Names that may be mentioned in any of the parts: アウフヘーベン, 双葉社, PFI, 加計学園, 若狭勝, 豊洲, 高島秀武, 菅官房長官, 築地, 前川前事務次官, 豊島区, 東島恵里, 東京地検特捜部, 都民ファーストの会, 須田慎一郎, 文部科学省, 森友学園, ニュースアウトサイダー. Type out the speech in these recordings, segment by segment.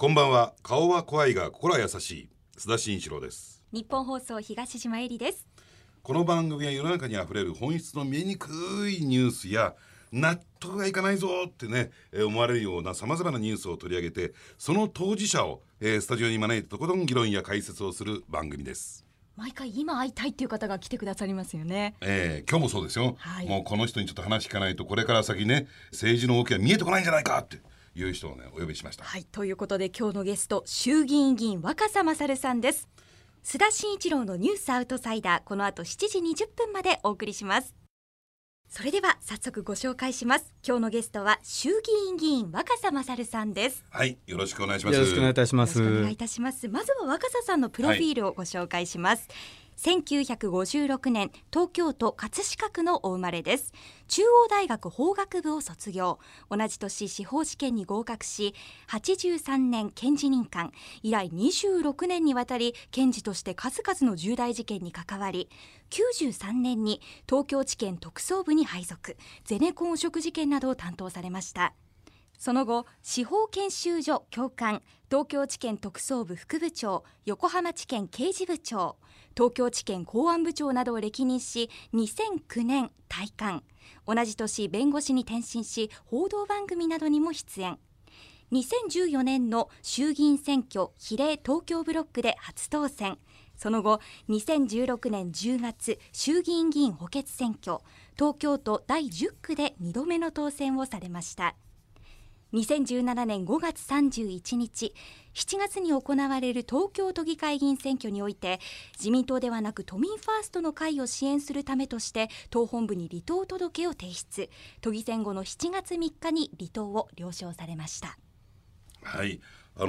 こんばんは。顔は怖いが心は優しい、須田慎一郎です。日本放送東島恵里です。この番組は世の中にあふれる本質の見えにくいニュースや、納得がいかないぞってね、思われるようなさまざまなニュースを取り上げて、その当事者を、スタジオに招いてとことん議論や解説をする番組です。毎回今会いたいっていう方が来てくださりますよね。今日もそうですよ、はい、もうこの人にちょっと話聞かないと、これから先ね、政治の動きは見えてこないんじゃないかっていう人をね、お呼びしました。はい、ということで今日のゲスト、衆議院議員若狭勝さんです。須田慎一郎のニュースアウトサイダー、この後7時20分までお送りします。それでは早速ご紹介します。今日のゲストは衆議院議員若狭勝さんです。はい、よろしくお願いします。よろしくお願いいたします。まずは若狭さんのプロフィールをご紹介します。1956年、東京都葛飾区のお生まれです。中央大学法学部を卒業、同じ年司法試験に合格し、83年検事任官以来26年にわたり検事として数々の重大事件に関わり、93年に東京地検特捜部に配属、ゼネコン汚職事件などを担当されました。その後、司法研修所教官、東京地検特捜部副部長、横浜地検刑事部長、東京地検公安部長などを歴任し、2009年退官。同じ年、弁護士に転身し、報道番組などにも出演。2014年の衆議院選挙比例東京ブロックで初当選。その後、2016年10月、衆議院議員補欠選挙、東京都第10区で2度目の当選をされました。2017年5月31日、7月に行われる東京都議会議員選挙において、自民党ではなく都民ファーストの会を支援するためとして、党本部に離党届を提出。都議選後の7月3日に離党を了承されました。はい、そ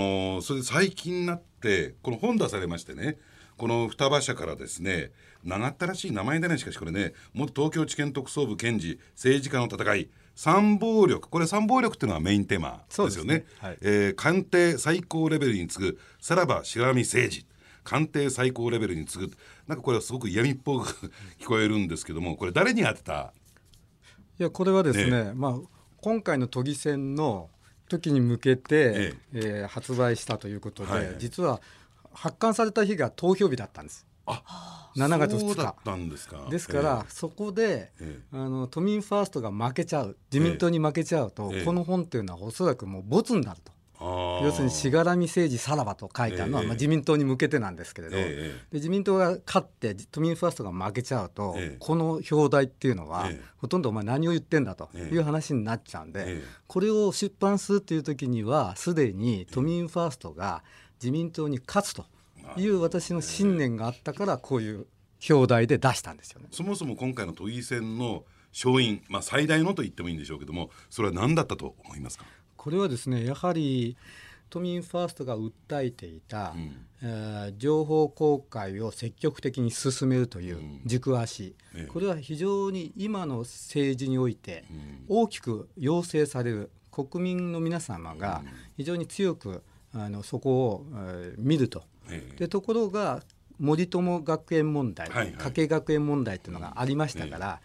れで最近になって、この本出されましてね、この双葉社からですね、長ったらしい名前でね、しかしこれね、元東京地検特捜部検事、政治家の戦い、参謀力、これ参謀力っていうのはメインテーマですよね。はい、官邸最高レベルに次ぐ、さらばしがらみ政治、官邸最高レベルに次ぐ、なんかこれはすごく闇っぽく聞こえるんですけども、これ誰に当てた？いや、これはですね、今回の都議選の時に向けて、発売したということで、実は発刊された日が投票日だったんです。7月2日そうだったんですか。ですから、そこで、都民ファーストが負けちゃう、自民党に負けちゃうと、この本というのはおそらくもうボツになると。要するにしがらみ政治さらばと書いたのは、自民党に向けてなんですけれど、で自民党が勝って都民ファーストが負けちゃうと、この表題っていうのは、ほとんどお前何を言ってんだという話になっちゃうんで、これを出版するという時にはすでに都民ファーストが自民党に勝つという私の信念があったから、こういう表題で出したんですよね。そもそも今回の都議選の勝因、最大のと言ってもいいんでしょうけども、それは何だったと思いますか？これはですね、やはり都民ファーストが訴えていた、情報公開を積極的に進めるという軸足、これは非常に今の政治において大きく要請される、国民の皆様が非常に強くそこを、見ると。でところが森友学園問題、加計学園問題というのがありましたから、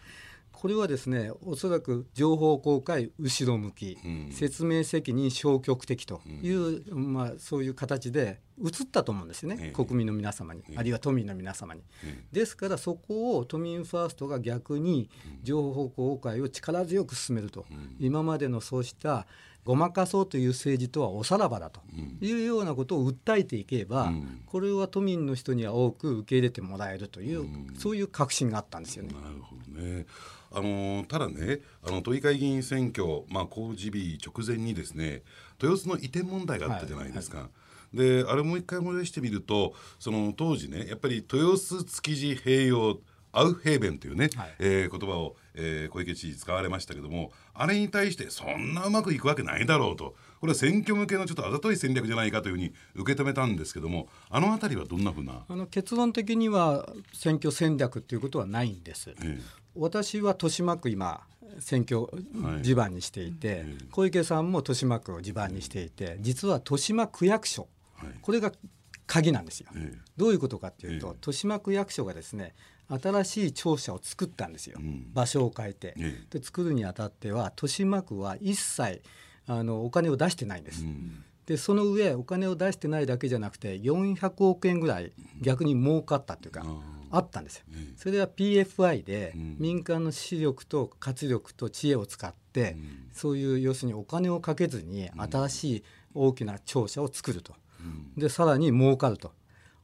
これはですね、おそらく情報公開後ろ向き、説明責任消極的という、そういう形で移ったと思うんですよね、国民の皆様に、あるいは都民の皆様に。ですからそこを都民ファーストが逆に情報公開を力強く進めると、今までのそうしたごまかそうという政治とはおさらばだというようなことを訴えていけば、これは都民の人には多く受け入れてもらえるという、そういう確信があったんですよね。なるほどね。ただね、都議会議員選挙、公示日直前にですね、豊洲の移転問題があったじゃないですか。であれもう一回戻してみると、その当時ね、やっぱり豊洲、築地、併用、アウフヘーベンというね、言葉を、小池知事使われましたけども、あれに対してそんなうまくいくわけないだろうと、これは選挙向けのちょっとあざとい戦略じゃないかというふうに受け止めたんですけども、あのあたりはどんなふうな？結論的には選挙戦略ということはないんです。私は豊島区今選挙地盤にしていて、小池さんも豊島区を地盤にしていて、実は豊島区役所、これが鍵なんですよ。どういうことかというと、豊島区役所がですね、新しい庁舎を作ったんですよ、場所を変えて。で作るにあたっては豊島区は一切お金を出してないんです。でその上お金を出してないだけじゃなくて400億円ぐらい逆に儲かったというか、うん、あったんですよ。それは PFI で民間の資力と活力と知恵を使って、うん、そういう要するにお金をかけずに新しい大きな庁舎を作ると、うん、でさらに儲かると。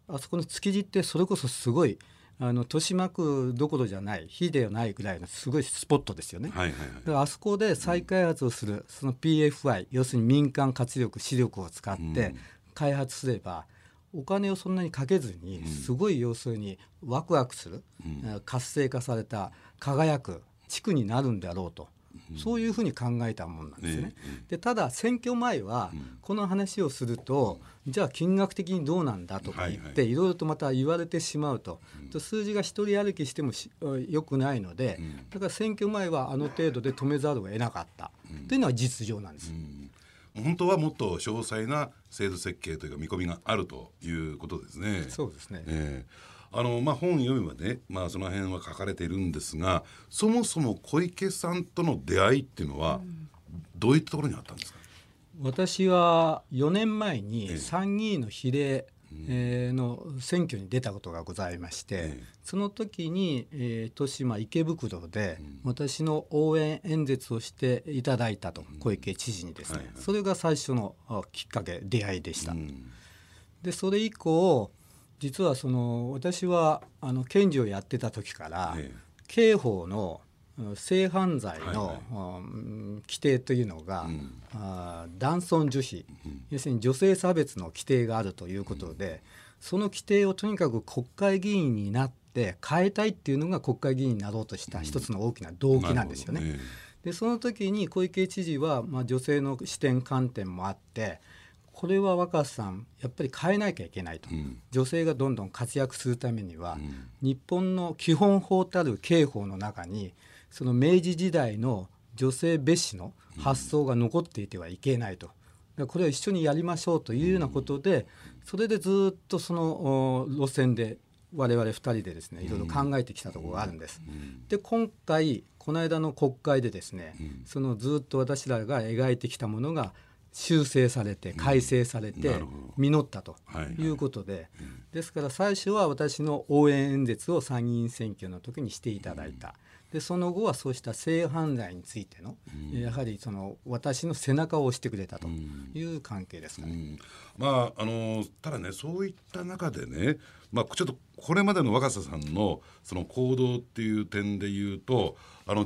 あそこの築地ってそれこそすごい豊島区どころじゃない非ではないぐらいのすごいスポットですよね、はいはいはい、だからあそこで再開発をする、うん、その PFI 要するに民間活力資力を使って開発すれば、うん、お金をそんなにかけずにすごい要するにワクワクする、うん、活性化された輝く地区になるんだろうと、うん、そういうふうに考えたもんなんですね、でただ選挙前はこの話をすると、じゃあ金額的にどうなんだとか言って、いろいろとまた言われてしまうと、数字が一人歩きしても良くないので、だから選挙前はあの程度で止めざるを得なかったというのは実情なんです、本当はもっと詳細な制度設計というか見込みがあるということですね。そうですね、本読めばね、その辺は書かれているんですが、そもそも小池さんとの出会いっていうのはどういったところにあったんですか。私は4年前に参議院の比例の選挙に出たことがございまして、その時に、豊島池袋で私の応援演説をしていただいたと、小池知事にですね、はいはい、それが最初のきっかけ出会いでした、でそれ以降実は私は検事をやってた時から、刑法の性犯罪の、規定というのが、男尊女卑、要するに女性差別の規定があるということで、その規定をとにかく国会議員になって変えたいっていうのが国会議員になろうとした一つの大きな動機なんですよね、でその時に小池知事は、女性の視点観点もあって、これは若狭さんやっぱり変えなきゃいけないと、女性がどんどん活躍するためには、日本の基本法たる刑法の中にその明治時代の女性蔑視の発想が残っていてはいけないと、これを一緒にやりましょうというようなことで、それでずっとその路線で我々2人でですねいろいろ考えてきたところがあるんです、で今回この間の国会でですね、そのずっと私らが描いてきたものが修正されて改正されて実ったということで、ですから最初は私の応援演説を参議院選挙の時にしていただいた、でその後はそうした性犯罪についての、やはり私の背中を押してくれたという関係ですかね、ただね、そういった中でね、ちょっとこれまでの若狭さんのその行動っていう点で言うと、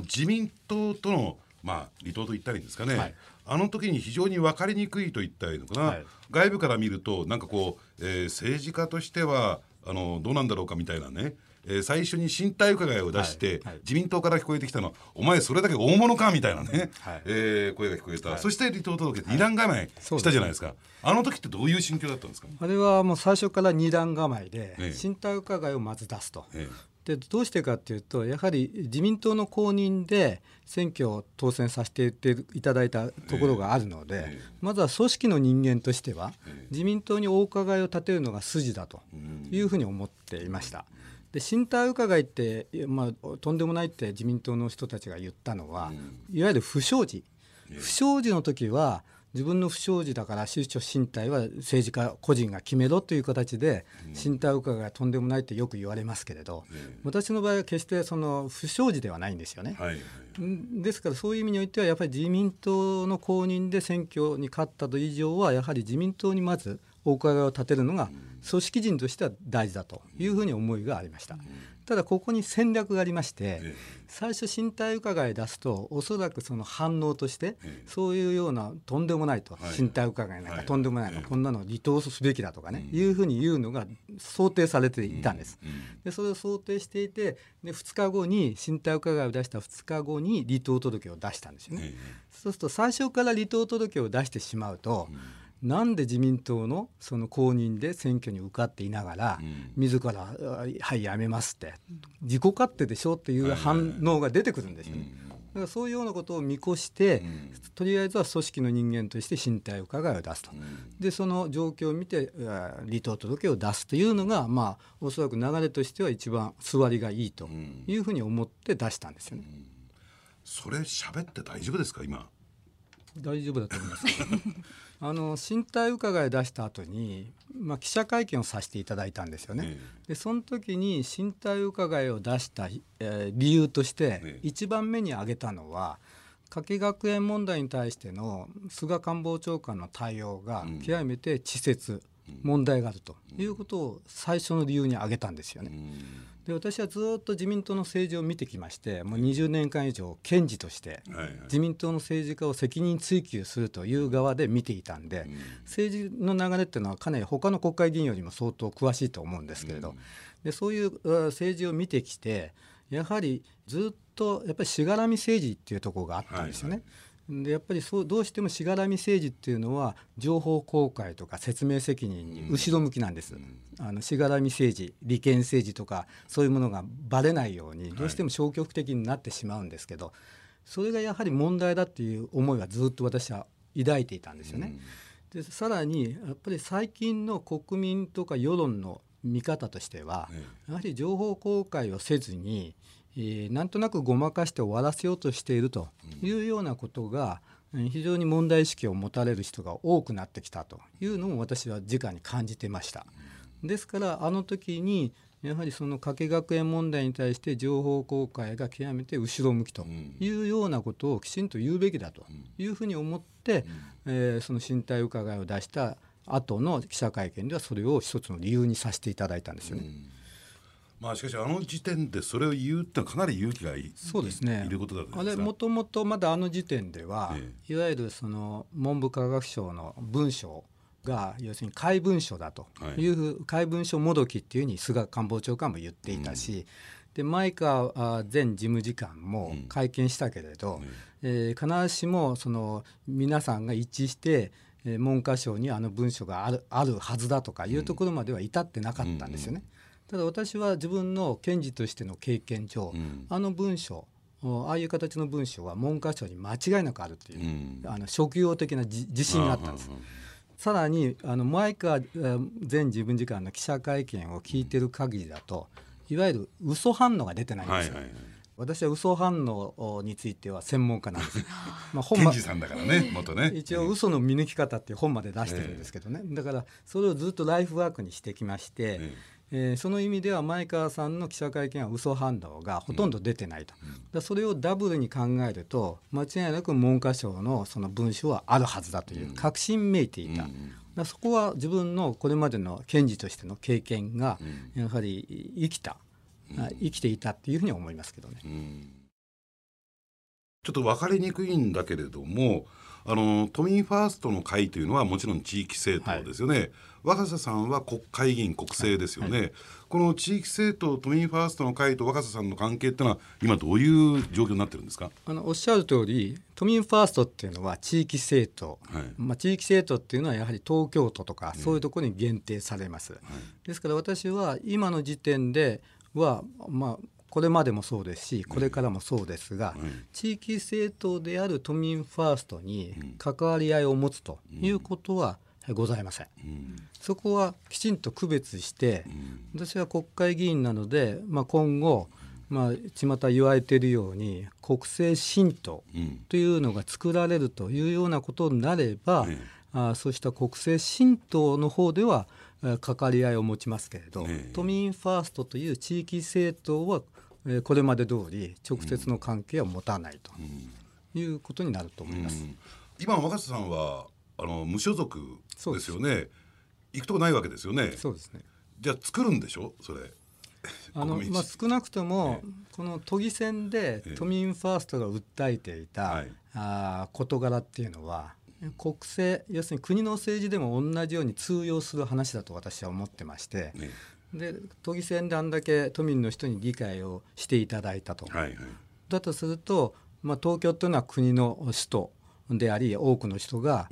自民党との離党と言ったらいいんですかね、あの時に非常に分かりにくいと言ったらいいのかな、外部から見るとなんかこう、政治家としてはどうなんだろうかみたいなね、最初に進退伺いを出して、自民党から聞こえてきたのはお前それだけ大物かみたいなね、声が聞こえた、そして離党届けて二段構えしたじゃないですか、あの時ってどういう心境だったんですか。あれはもう最初から二段構えで、進退伺いをまず出すと、でどうしてかというと、やはり自民党の公認で選挙を当選させていただいたところがあるので、まずは組織の人間としては、自民党にお伺いを立てるのが筋だというふうに思っていました、で進退伺いって、とんでもないって自民党の人たちが言ったのは、いわゆる不祥事、不祥事の時は自分の不祥事だから出処進退は政治家個人が決めろという形で進退伺いがとんでもないってよく言われますけれど、私の場合は決してその不祥事ではないんですよね、ですからそういう意味においてはやっぱり自民党の公認で選挙に勝ったと以上は、やはり自民党にまずお伺いを立てるのが組織人としては大事だというふうに思いがありました。ただここに戦略がありまして、最初進退伺い出すとおそらくその反応としてそういうようなとんでもないと、進退伺いなんかとんでもないの、こんなの離党すべきだとかね、いうふうに言うのが想定されていたんです。でそれを想定していて、で2日後に進退伺いを出した2日後に離党届を出したんですよね。そうすると最初から離党届を出してしまうと、なんで自民党のその公認で選挙に受かっていながら、自らはいやめますって自己勝手でしょっていう反応が出てくるんですよね。だからそういうようなことを見越して、とりあえずは組織の人間として進退伺いを出すと、でその状況を見て離党届を出すというのが、おそらく流れとしては一番座りがいいというふうに思って出したんですよね、それ喋って大丈夫ですか今。大丈夫だと思います身体伺い出した後に、記者会見をさせていただいたんですよね。でその時に身体伺いを出した、理由として一番目に挙げたのは、夏季学園問題に対しての菅官房長官の対応が極めて稚拙、問題があるということを最初の理由に挙げたんですよね。で私はずっと自民党の政治を見てきまして、もう20年間以上検事として自民党の政治家を責任追及するという側で見ていたんで、政治の流れっていうのはかなり他の国会議員よりも相当詳しいと思うんですけれど、でそういう政治を見てきて、やはりずっとやっぱりしがらみ政治っていうところがあったんですよね。でやっぱりどうしてもしがらみ政治っていうのは情報公開とか説明責任に後ろ向きなんです。しがらみ政治、利権政治とかそういうものがばれないようにどうしても消極的になってしまうんですけど、それがやはり問題だっていう思いはずっと私は抱いていたんですよね。でさらにやっぱり最近の国民とか世論の見方としては、やはり情報公開をせずになんとなくごまかして終わらせようとしているというようなことが非常に問題意識を持たれる人が多くなってきたというのも私は直に感じてました。ですからあの時にやはりその夏季学園問題に対して情報公開が極めて後ろ向きというようなことをきちんと言うべきだというふうに思って、その身体伺いを出した後の記者会見ではそれを一つの理由にさせていただいたんですよね。しかしあの時点でそれを言うってのはかなり勇気がいることだったんですが、もともとまだあの時点では、いわゆるその文部科学省の文書が要するに怪文書だという、怪文書もどきっていうふうに菅官房長官も言っていたし、で前川前事務次官も会見したけれど、必ずしもその皆さんが一致して文科省にあの文書があるはずだとかいうところまでは至ってなかったんですよね。ただ私は自分の検事としての経験上、あの文書、ああいう形の文書は文科省に間違いなくあるという、職業的な自信があったんです。さらに前川前事務次官の記者会見を聞いてる限りだと、いわゆる嘘反応が出てないんですよ。私は嘘反応については専門家なんです。検事さんだからね、元ね。一応嘘の見抜き方っていう本まで出してるんですけどね。だからそれをずっとライフワークにしてきまして。その意味では前川さんの記者会見は嘘反応がほとんど出てないと、だそれをダブルに考えると間違いなく文科省のその文書はあるはずだという確信めいていた、だそこは自分のこれまでの検事としての経験がやはり生きていたっていうふうに思いますけどね。ちょっと分かりにくいんだけれども、都民ファーストの会というのはもちろん地域政党ですよね。若狭さんは国会議員、国政ですよね。この地域政党、都民ファーストの会と若狭さんの関係というのは今どういう状況になってるんですか？おっしゃる通り、都民ファーストっていうのは地域政党、地域政党っていうのはやはり東京都とかそういうところに限定されます。ですから私は今の時点ではこれまでもそうですし、これからもそうですが、地域政党である都民ファーストに関わり合いを持つということはございません。そこはきちんと区別して、私は国会議員なので、今後、巷言われているように国政新党というのが作られるというようなことになれば、そうした国政新党の方では関わり合いを持ちますけれど、都民ファーストという地域政党はこれまで通り直接の関係は持たないということになると思います。今若狭さんは無所属ですよね。行くとこないわけですよね。そうですね。じゃあ作るんでしょそれ。少なくともこの都議選で都民ファーストが訴えていた事柄っていうのは、国政、要するに国の政治でも同じように通用する話だと私は思ってまして、で都議選であんだけ都民の人に理解をしていただいたと、だとすると、東京というのは国の首都であり多くの人が、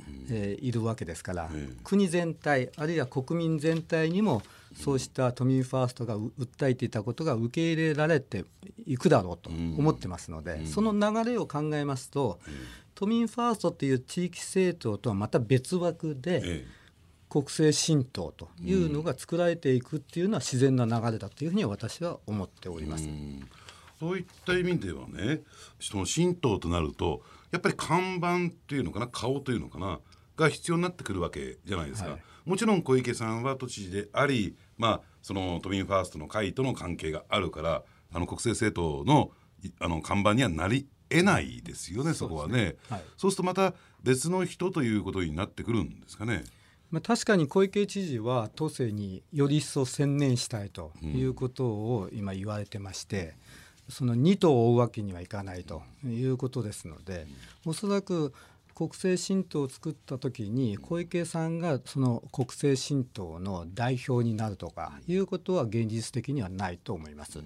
いるわけですから、国全体あるいは国民全体にもそうした都民ファーストが訴えていたことが受け入れられていくだろうと思ってますので、その流れを考えますと、都民ファーストという地域政党とはまた別枠で、国政新党というのが作られていくっていうのは自然な流れだというふうに私は思っております。そういった意味ではね、その新党となるとやっぱり看板っていうのかな、顔というのかな、が必要になってくるわけじゃないですか、はい、もちろん小池さんは都知事であり、まあ、その都民ファーストの会との関係があるから、国政政党 の看板にはなり得ないですよね、そこはね、はい、そうするとまた別の人ということになってくるんですかね。まあ、確かに小池知事は都政により一層専念したいということを今言われてまして、うん、その2党を追うわけにはいかないということですので、おそらく国政新党を作った時に小池さんがその国政新党の代表になるとかいうことは現実的にはないと思います、うん。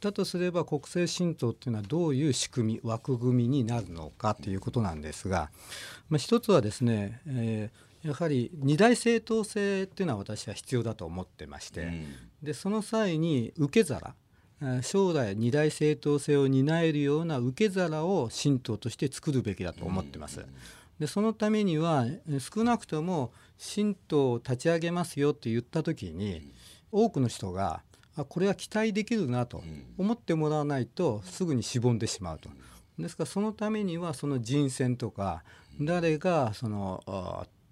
だとすれば国政新党というのはどういう仕組み枠組みになるのかということなんですが、まあ、一つはですね、やはり二大政党制というのは私は必要だと思ってまして、うん、でその際に受け皿、将来二大政党制を担えるような受け皿を新党として作るべきだと思ってます、うん。でそのためには少なくとも新党を立ち上げますよと言った時に多くの人がこれは期待できるなと思ってもらわないとすぐにしぼんでしまうと。ですからそのためにはその人選とか誰がその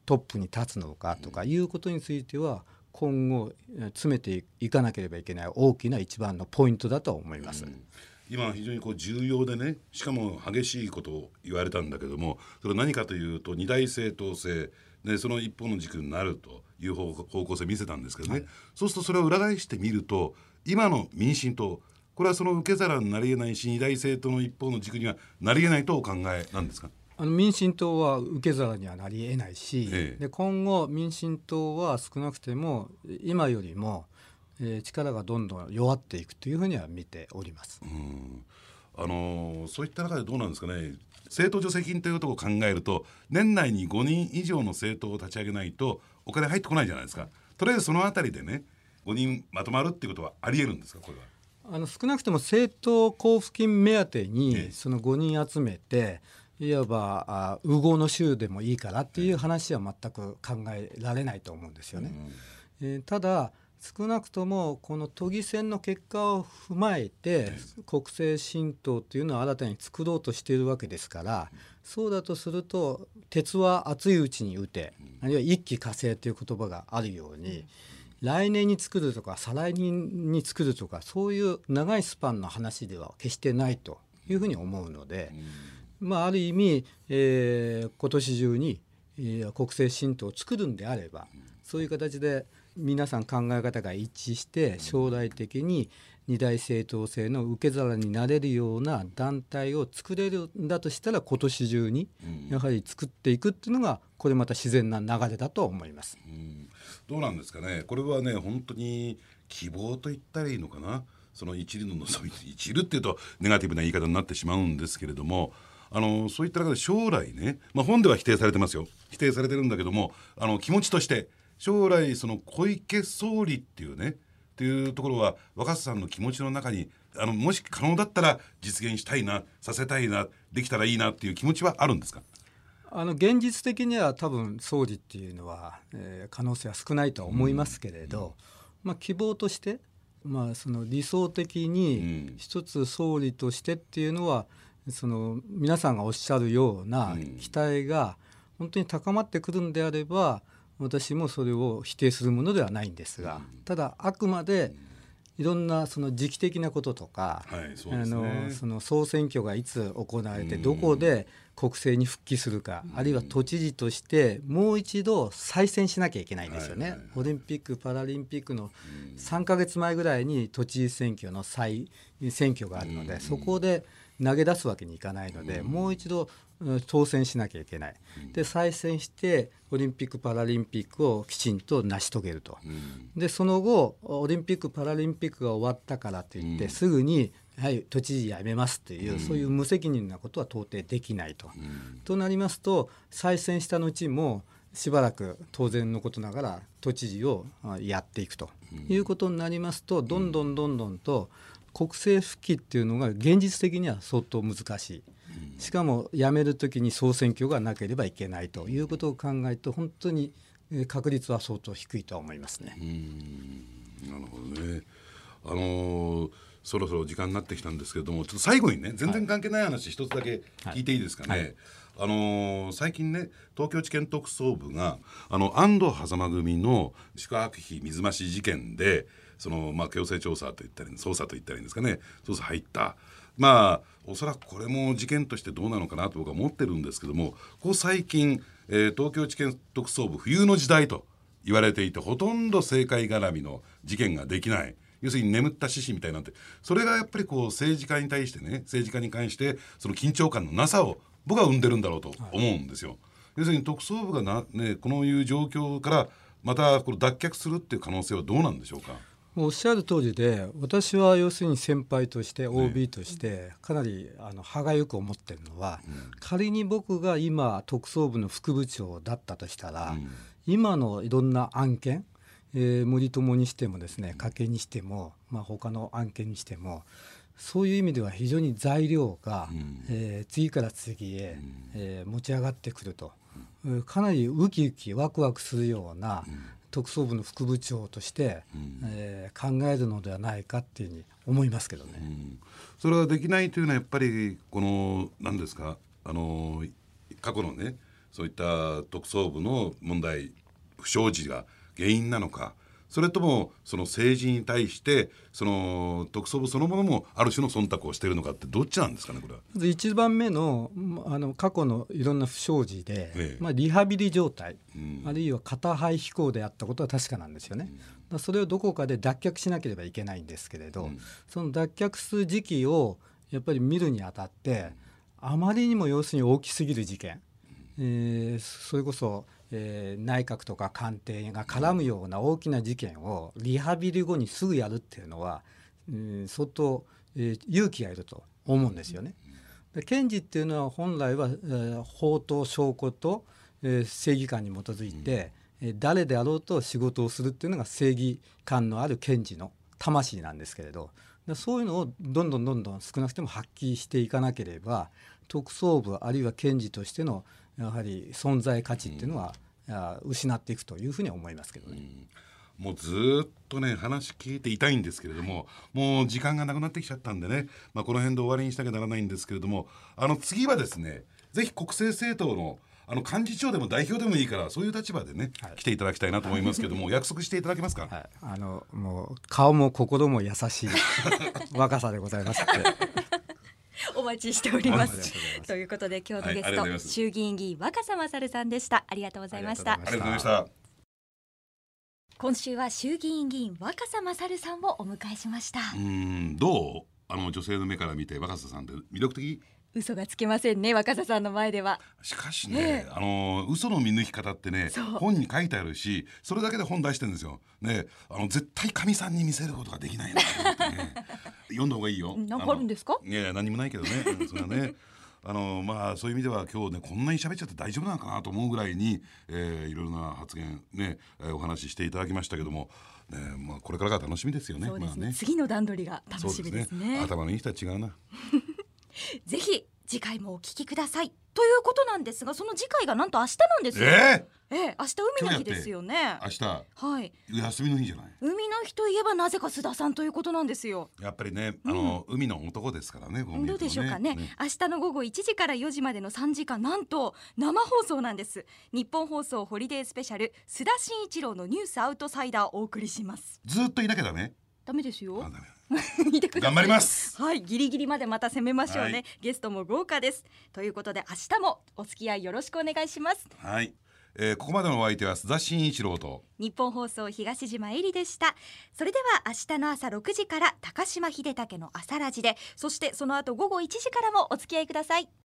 トップに立つのかとかいうことについては今後詰めていかなければいけない大きな一番のポイントだと思います、うん。今非常に重要でね、しかも激しいことを言われたんだけども、それは何かというと二大政党制でその一方の軸になるという方向性を見せたんですけどね、はい、そうするとそれを裏返してみると今の民進党、これはその受け皿になり得ないし二大政党の一方の軸にはなり得ないとお考えなんですか。民進党は受け皿にはなり得ないし、ええ、で今後民進党は少なくても今よりも力がどんどん弱っていくというふうには見ております、うん。そういった中でどうなんですかね、政党助成金というところを考えると年内に5人以上の政党を立ち上げないとお金入ってこないじゃないですか。とりあえずそのあたりでね、5人まとまるっていうことはありえるんですか、これは。少なくとも政党交付金目当てにその5人集めて、いわば右往の衆でもいいからっていう話は全く考えられないと思うんですよね、うん。ただ少なくともこの都議選の結果を踏まえて国政新党というのを新たに作ろうとしているわけですから、そうだとすると鉄は熱いうちに打て、あるいは一気火星という言葉があるように来年に作るとか再来年に作るとかそういう長いスパンの話では決してないというふうに思うので、まあ、ある意味、今年中に国政新党を作るんであればそういう形で皆さん考え方が一致して将来的に二大政党制の受け皿になれるような団体を作れるんだとしたら今年中にやはり作っていくっていうのがこれまた自然な流れだと思います、うん。どうなんですかね、これはね、本当に希望と言ったらいいのかな、その一縷の望み、一縷っていうとネガティブな言い方になってしまうんですけれども、そういった中で将来ね、まあ、本では否定されてますよ、否定されてるんだけども、気持ちとして将来その小池総理っていうねっていうところは若狭さんの気持ちの中にもし可能だったら実現したいな、させたいな、できたらいいなっていう気持ちはあるんですか。現実的には多分総理っていうのは、可能性は少ないとは思いますけれど、うんうん。まあ、希望として、まあ、その理想的に一つ総理としてっていうのは、うん、その皆さんがおっしゃるような期待が本当に高まってくるんであれば私もそれを否定するものではないんですが、ただあくまでいろんなその時期的なこととか、はい、そうですね、その総選挙がいつ行われてどこで国政に復帰するか、あるいは都知事としてもう一度再選しなきゃいけないんですよね、はいはいはい。オリンピックパラリンピックの3ヶ月前ぐらいに都知事選挙の再選挙があるので、そこで投げ出すわけにいかないのでもう一度当選しなきゃいけない。で再選してオリンピック・パラリンピックをきちんと成し遂げると。でその後オリンピック・パラリンピックが終わったからといってすぐに、はい、都知事辞めますというそういう無責任なことは到底できないと。となりますと再選した後もしばらく当然のことながら都知事をやっていくということになりますと、どんどんどんどんと国政復帰っていうのが現実的には相当難しい。しかも辞めるときに総選挙がなければいけないということを考えると本当に確率は相当低いとは思いますね。なるほどね。そろそろ時間になってきたんですけれども、ちょっと最後にね全然関係ない話一つだけ聞いていいですかね、はいはい。最近ね、東京地検特捜部が安藤狭間組の宿泊費水増し事件で強制調査といったり捜査といったりですかね、捜査入った。おそらくこれも事件としてどうなのかなと僕は思ってるんですけども、ここ最近、東京地検特捜部冬の時代と言われていて、ほとんど政界絡みの事件ができない。要するに眠った獅子みたいになって、それがやっぱり政治家に対してね、政治家に関してその緊張感のなさを僕は生んでるんだろうと思うんですよ。はい、要するに特捜部がこのいう状況からまたこれ脱却するっていう可能性はどうなんでしょうか。おっしゃる通りで、私は要するに先輩として OB としてかなり歯がゆく思ってるのは、仮に僕が今特捜部の副部長だったとしたら、今のいろんな案件、森友にしてもですね、加計にしても、他の案件にしても、そういう意味では非常に材料が、次から次へ、持ち上がってくると、かなりウキウキワクワクするような、特捜部の副部長として、考えるのではないかっていうふうに思いますけどね。それはできないというのはやっぱり何ですか、過去のね、そういった特捜部の問題不祥事が原因なのか、それともその政治に対してその特捜部そのものもある種の忖度をしているのかって、どっちなんですかね、これは。1番目の、過去のいろんな不祥事で、リハビリ状態、あるいは片肺飛行であったことは確かなんですよね。それをどこかで脱却しなければいけないんですけれど、その脱却する時期をやっぱり見るにあたって、あまりにも要するに大きすぎる事件、それこそ内閣とか官邸が絡むような大きな事件をリハビリ後にすぐやるっていうのは、相当、勇気がいると思うんですよね。で、検事っていうのは本来は、法と証拠と、正義感に基づいて、誰であろうと仕事をするっていうのが正義感のある検事の魂なんですけれど、そういうのをどんどん少なくとも発揮していかなければ、特捜部あるいは検事としてのやはり存在価値っていうのは、失っていくというふうに思いますけどね。もうずっとね、話聞いていたいんですけれども、もう時間がなくなってきちゃったんでね、この辺で終わりにしなきゃならないんですけれども、次はですね、ぜひ国政政党の幹事長でも代表でもいいから、そういう立場でね、来ていただきたいなと思いますけども、約束していただけますか。もう顔も心も優しい若さでございますってお待ちしておりますということで、今日のゲスト、衆議院議員若狭勝さんでした。ありがとうございました。今週は衆議院議員若狭勝さんをお迎えしました。どう女性の目から見て若狭さんって魅力的？嘘がつけませんね、若狭さんの前では。しかしね、嘘の見抜き方ってね、本に書いてあるし、それだけで本出してるんですよ、絶対神さんに見せることができないなと思ってね読んだ方がいいよ。何かあるんですか？いや、何もないけどねそれはね、そういう意味では今日ね、こんなに喋っちゃって大丈夫なのかなと思うぐらいに、いろいろな発言ね、お話ししていただきましたけども、これからが楽しみですよね。次の段取りが楽しみですね。頭のいい人は違うなぜひ次回もお聞きくださいということなんですが、その次回がなんと明日なんですよ。明日海の日ですよね。明日、休みの日じゃない。海の日といえばなぜか須田さんということなんですよ。やっぱりね、海の男ですからね。どうでしょうかね。明日の午後1時から4時までの3時間、なんと生放送なんです。日本放送ホリデースペシャル、須田慎一郎のニュースアウトサイダーをお送りします。ずっといなきゃダメ？ダメですよ。頑張ります。はい、ギリギリまでまた攻めましょうね。ゲストも豪華です。ということで明日もお付き合いよろしくお願いします。はい、ここまでのお相手は須田慎一郎と日本放送東島恵里でした。それでは明日の朝6時から高島秀武の朝ラジで、そしてその後午後1時からもお付き合いください。